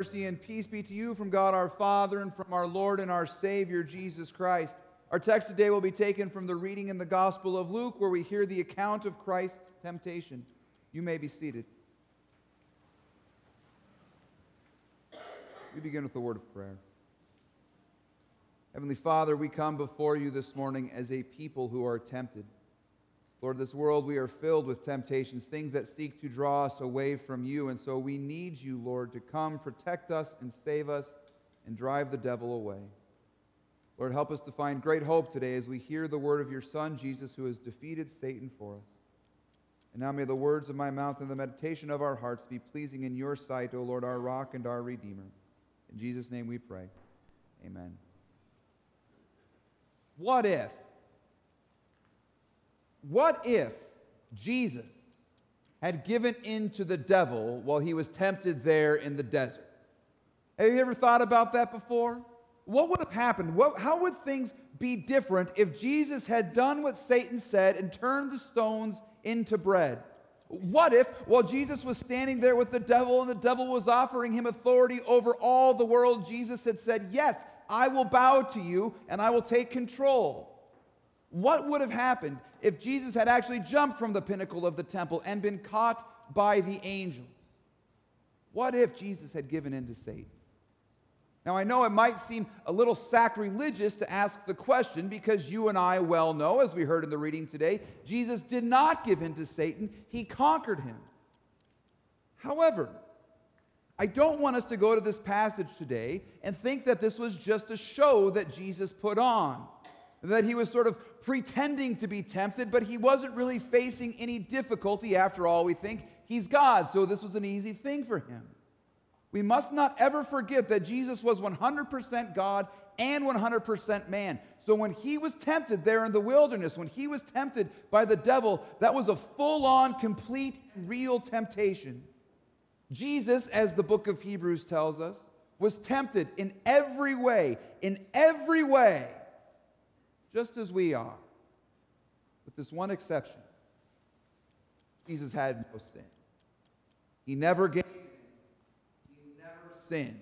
Mercy and peace be to you from God our Father and from our Lord and our Savior, Jesus Christ. Our text today will be taken from the reading in the Gospel of Luke, where we hear the account of Christ's temptation. You may be seated. We begin with the word of prayer. Heavenly Father, we come before you this morning as a people who are tempted. Lord, this world, we are filled with temptations, things that seek to draw us away from you. And so we need you, Lord, to come protect us and save us and drive the devil away. Lord, help us to find great hope today as we hear the word of your Son, Jesus, who has defeated Satan for us. And now may the words of my mouth and the meditation of our hearts be pleasing in your sight, O Lord, our rock and our Redeemer. In Jesus' name we pray. Amen. What if Jesus had given in to the devil while he was tempted there in the desert? Have you ever thought about that before? What would have happened? How would things be different if Jesus had done what Satan said and turned the stones into bread? What if, while Jesus was standing there with the devil and the devil was offering him authority over all the world, Jesus had said, "Yes, I will bow to you and I will take control"? What would have happened if Jesus had actually jumped from the pinnacle of the temple and been caught by the angels? What if Jesus had given in to Satan? Now, I know it might seem a little sacrilegious to ask the question, because you and I well know, as we heard in the reading today, Jesus did not give in to Satan. He conquered him. However, I don't want us to go to this passage today and think that this was just a show that Jesus put on, that he was sort of pretending to be tempted, but he wasn't really facing any difficulty. After all, we think he's God, so this was an easy thing for him. We must not ever forget that Jesus was 100% God and 100% man. So when he was tempted there in the wilderness, when he was tempted by the devil, that was a full-on, complete, real temptation. Jesus, as the book of Hebrews tells us, was tempted in every way, just as we are, with this one exception. Jesus had no sin. He never gave in. He never sinned.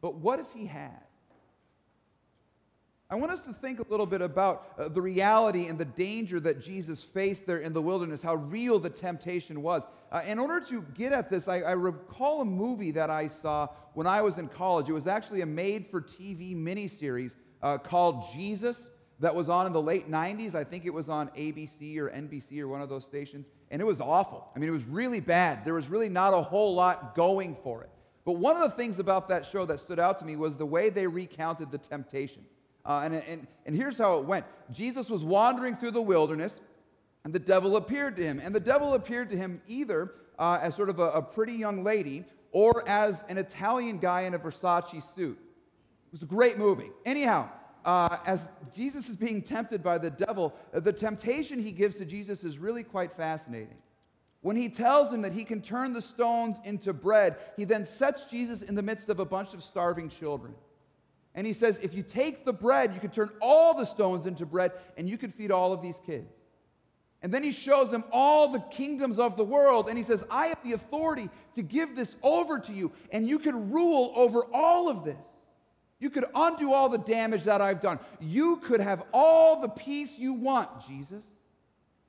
But what if he had? I want us to think a little bit about the reality and the danger that Jesus faced there in the wilderness, how real the temptation was. In order to get at this, I recall a movie that I saw when I was in college. It was actually a made-for-TV miniseries called Jesus, that was on in the late 90s. I think it was on ABC or NBC or one of those stations, and it was awful. I mean, it was really bad. There was really not a whole lot going for it. But one of the things about that show that stood out to me was the way they recounted the temptation. And here's how it went. Jesus was wandering through the wilderness, and the devil appeared to him. And the devil appeared to him either as sort of a pretty young lady or as an Italian guy in a Versace suit. It was a great movie. Anyhow, as Jesus is being tempted by the devil, the temptation he gives to Jesus is really quite fascinating. When he tells him that he can turn the stones into bread, he then sets Jesus in the midst of a bunch of starving children. And he says, if you take the bread, you can turn all the stones into bread, and you can feed all of these kids. And then he shows them all the kingdoms of the world, and he says, I have the authority to give this over to you, and you can rule over all of this. You could undo all the damage that I've done. You could have all the peace you want, Jesus.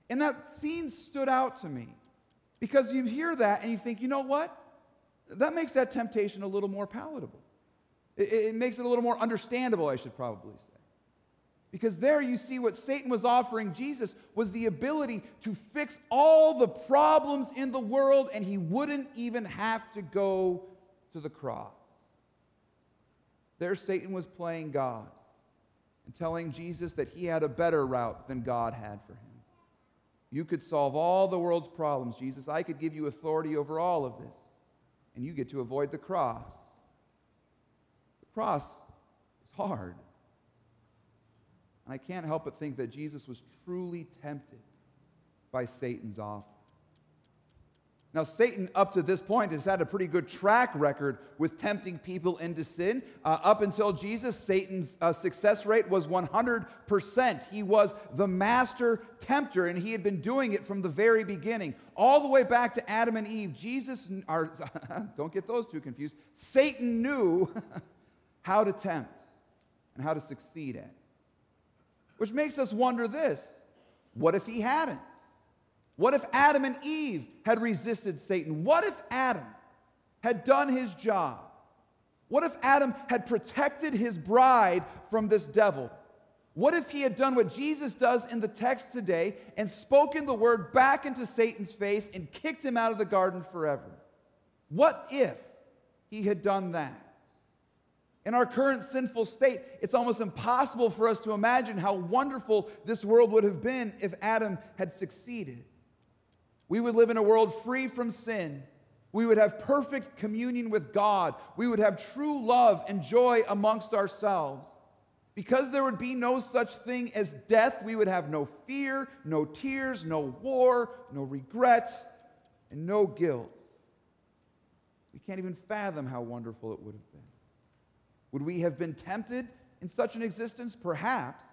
And that scene stood out to me, because you hear that and you think, you know what? That makes that temptation a little more palatable. It makes it a little more understandable, I should probably say. Because there you see what Satan was offering Jesus was the ability to fix all the problems in the world, and he wouldn't even have to go to the cross. There, Satan was playing God and telling Jesus that he had a better route than God had for him. You could solve all the world's problems, Jesus. I could give you authority over all of this, and you get to avoid the cross. The cross is hard. And I can't help but think that Jesus was truly tempted by Satan's offer. Now, Satan, up to this point, has had a pretty good track record with tempting people into sin. Up until Jesus, Satan's success rate was 100%. He was the master tempter, and he had been doing it from the very beginning. all the way back to Adam and Eve, don't get those two confused, Satan knew how to tempt and how to succeed at it. Which makes us wonder this, what if he hadn't? What if Adam and Eve had resisted Satan? What if Adam had done his job? What if Adam had protected his bride from this devil? What if he had done what Jesus does in the text today and spoken the word back into Satan's face and kicked him out of the garden forever? What if he had done that? In our current sinful state, it's almost impossible for us to imagine how wonderful this world would have been if Adam had succeeded. We would live in a world free from sin. We would have perfect communion with God. We would have true love and joy amongst ourselves. Because there would be no such thing as death, we would have no fear, no tears, no war, no regret, and no guilt. We can't even fathom how wonderful it would have been. Would we have been tempted in such an existence? Perhaps.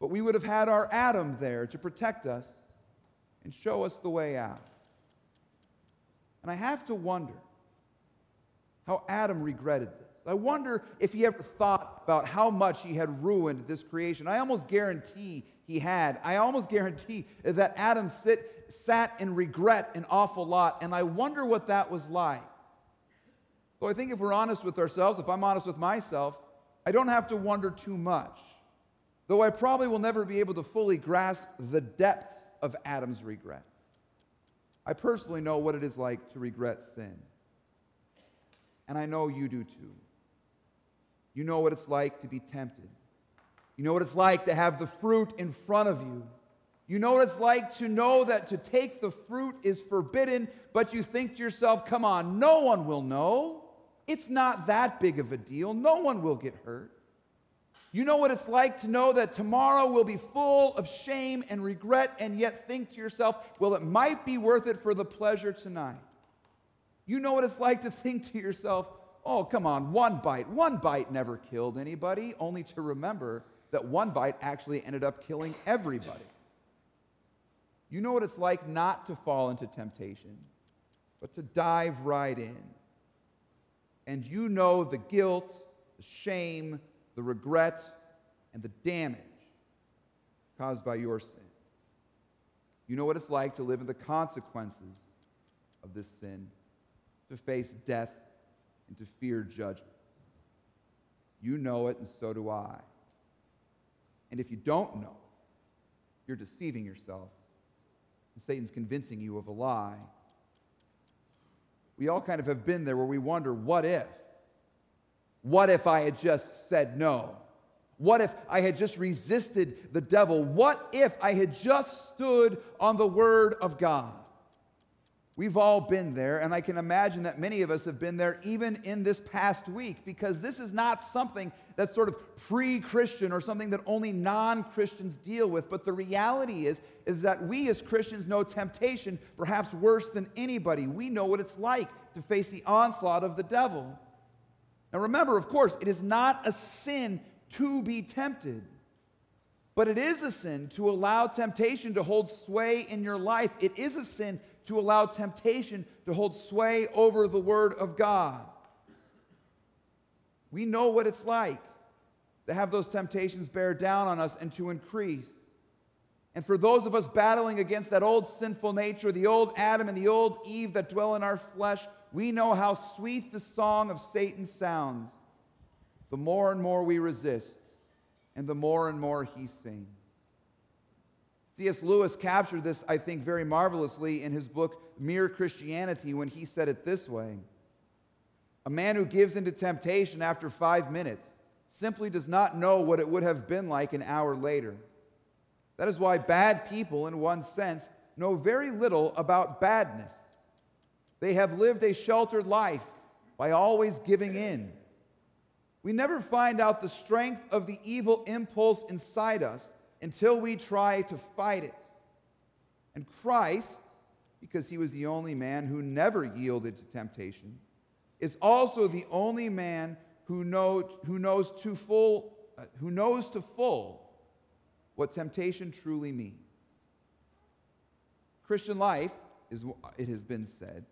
But we would have had our Adam there to protect us and show us the way out. And I have to wonder how Adam regretted this. I wonder if he ever thought about how much he had ruined this creation. I almost guarantee he had. I almost guarantee that Adam sat in regret an awful lot, and I wonder what that was like. So I think if we're honest with ourselves, if I'm honest with myself, I don't have to wonder too much, though I probably will never be able to fully grasp the depths of Adam's regret. I personally know what it is like to regret sin, and I know you do too. You know what it's like to be tempted. You know what it's like to have the fruit in front of you. You know what it's like to know that to take the fruit is forbidden, but you think to yourself, come on, no one will know. It's not that big of a deal. No one will get hurt. You know what it's like to know that tomorrow will be full of shame and regret, and yet think to yourself, well, it might be worth it for the pleasure tonight. You know what it's like to think to yourself, oh, come on, one bite never killed anybody, only to remember that one bite actually ended up killing everybody. You know what it's like not to fall into temptation, but to dive right in. And you know the guilt, the shame, the regret, and the damage caused by your sin. You know what it's like to live in the consequences of this sin, to face death, and to fear judgment. You know it, and so do I. And if you don't know, you're deceiving yourself, and Satan's convincing you of a lie. We all kind of have been there where we wonder, what if? What if I had just said no? What if I had just resisted the devil? What if I had just stood on the word of God? We've all been there, and I can imagine that many of us have been there even in this past week, because this is not something that's sort of pre-Christian or something that only non-Christians deal with, but the reality is that we as Christians know temptation perhaps worse than anybody. We know what it's like to face the onslaught of the devil. Now remember, of course, it is not a sin to be tempted, but it is a sin to allow temptation to hold sway in your life. It is a sin to allow temptation to hold sway over the Word of God. We know what it's like to have those temptations bear down on us and to increase. And for those of us battling against that old sinful nature, the old Adam and the old Eve that dwell in our flesh, we know how sweet the song of Satan sounds. The more and more we resist, and the more and more he sings. C.S. Lewis captured this, I think, very marvelously in his book, Mere Christianity, when he said it this way. A man who gives into temptation after 5 minutes simply does not know what it would have been like an hour later. That is why bad people, in one sense, know very little about badness. They have lived a sheltered life by always giving in. We never find out the strength of the evil impulse inside us until we try to fight it. And Christ, because he was the only man who never yielded to temptation, is also the only man who knows to full what temptation truly means. Christian life is it has been said,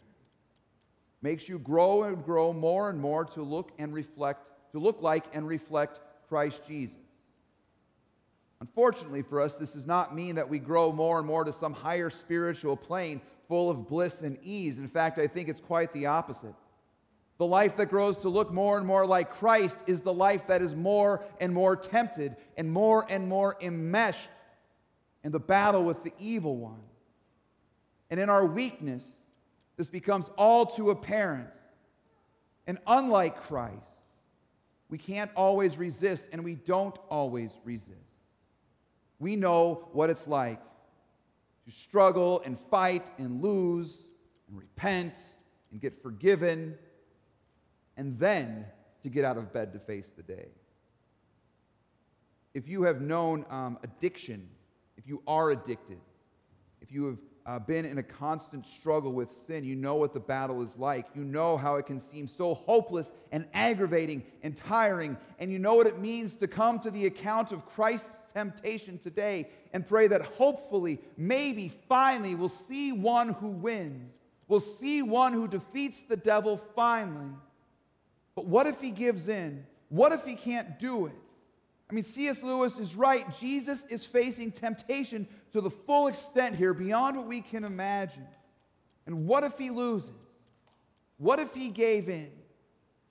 makes you grow and grow more and more to look and reflect, to look like and reflect Christ Jesus. Unfortunately for us, this does not mean that we grow more and more to some higher spiritual plane full of bliss and ease. In fact, I think it's quite the opposite. The life that grows to look more and more like Christ is the life that is more and more tempted and more enmeshed in the battle with the evil one. And in our weakness, this becomes all too apparent. And unlike Christ, we can't always resist, and we don't always resist. We know what it's like to struggle and fight and lose and repent and get forgiven, and then to get out of bed to face the day. If you have known addiction, if you are addicted, if you have been in a constant struggle with sin, you know what the battle is like. You know how it can seem so hopeless and aggravating and tiring, and you know what it means to come to the account of Christ's temptation today and pray that hopefully, maybe, finally, we'll see one who wins. We'll see one who defeats the devil finally. But what if he gives in? What if he can't do it? I mean, C.S. Lewis is right. Jesus is facing temptation to the full extent here, beyond what we can imagine. And what if he loses? What if he gave in?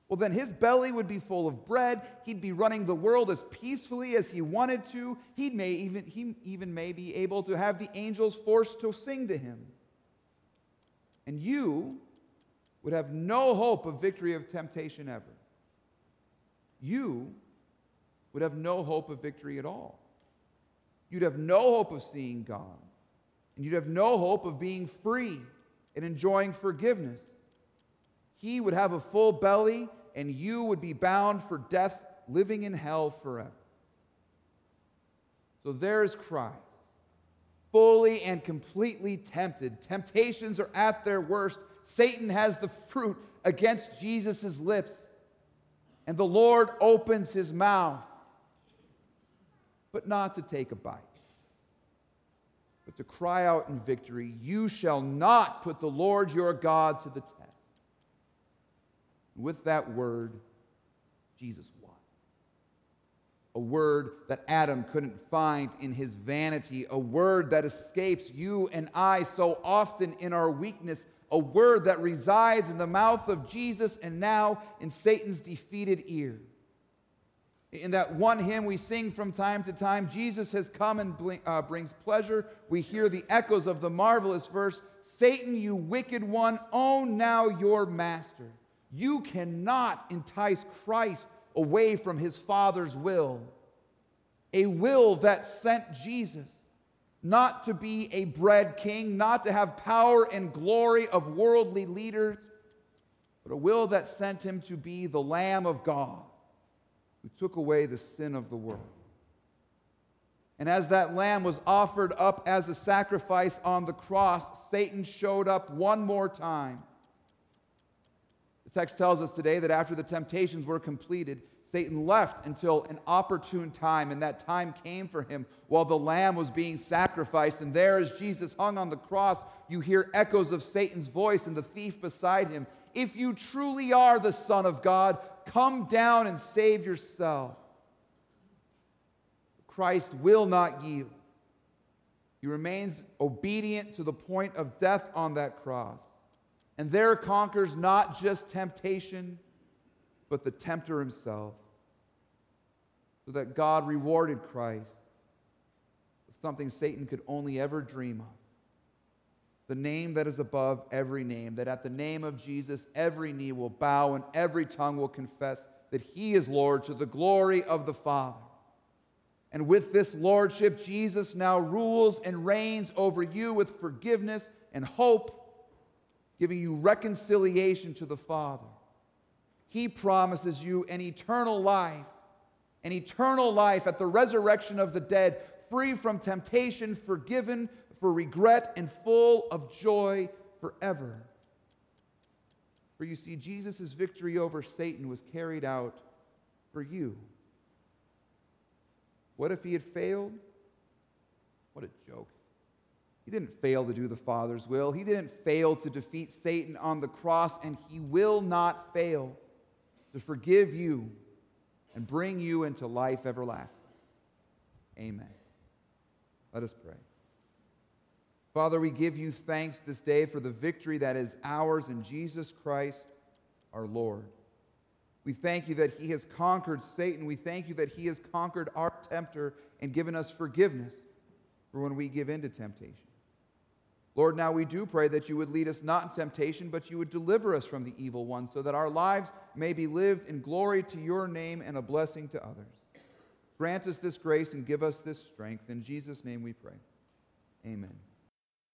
Well, then his belly would be full of bread. He'd be running the world as peacefully as he wanted to. He may even be able to have the angels forced to sing to him. And you would have no hope of victory of temptation ever. You would have no hope of victory at all. You'd have no hope of seeing God. And you'd have no hope of being free and enjoying forgiveness. He would have a full belly, and you would be bound for death, living in hell forever. So there is Christ, fully and completely tempted. Temptations are at their worst. Satan has the fruit against Jesus' lips, and the Lord opens his mouth, but not to take a bite, but to cry out in victory, "You shall not put the Lord your God to the test." And with that word, Jesus won. A word that Adam couldn't find in his vanity, a word that escapes you and I so often in our weakness, a word that resides in the mouth of Jesus and now in Satan's defeated ear. In that one hymn we sing from time to time, "Jesus has come and brings pleasure," we hear the echoes of the marvelous verse, "Satan, you wicked one, own now your master." You cannot entice Christ away from his Father's will, a will that sent Jesus not to be a bread king, not to have power and glory of worldly leaders, but a will that sent him to be the Lamb of God, who took away the sin of the world. And as that lamb was offered up as a sacrifice on the cross, Satan showed up one more time. The text tells us today that after the temptations were completed, Satan left until an opportune time, and that time came for him while the lamb was being sacrificed. And there, as Jesus hung on the cross, you hear echoes of Satan's voice and the thief beside him. "If you truly are the Son of God, come down and save yourself." Christ will not yield. He remains obedient to the point of death on that cross, and there conquers not just temptation, but the tempter himself, so that God rewarded Christ with something Satan could only ever dream of, the name that is above every name, that at the name of Jesus every knee will bow and every tongue will confess that he is Lord, to the glory of the Father. And with this lordship, Jesus now rules and reigns over you with forgiveness and hope, giving you reconciliation to the Father. He promises you an eternal life at the resurrection of the dead, free from temptation, forgiven for regret, and full of joy forever. For you see, Jesus' victory over Satan was carried out for you. What if he had failed? What a joke. He didn't fail to do the Father's will. He didn't fail to defeat Satan on the cross, and he will not fail to forgive you and bring you into life everlasting. Amen. Let us pray. Father, we give you thanks this day for the victory that is ours in Jesus Christ, our Lord. We thank you that he has conquered Satan. We thank you that he has conquered our tempter and given us forgiveness for when we give in to temptation. Lord, now we do pray that you would lead us not in temptation, but you would deliver us from the evil one, so that our lives may be lived in glory to your name and a blessing to others. Grant us this grace and give us this strength. In Jesus' name we pray. Amen.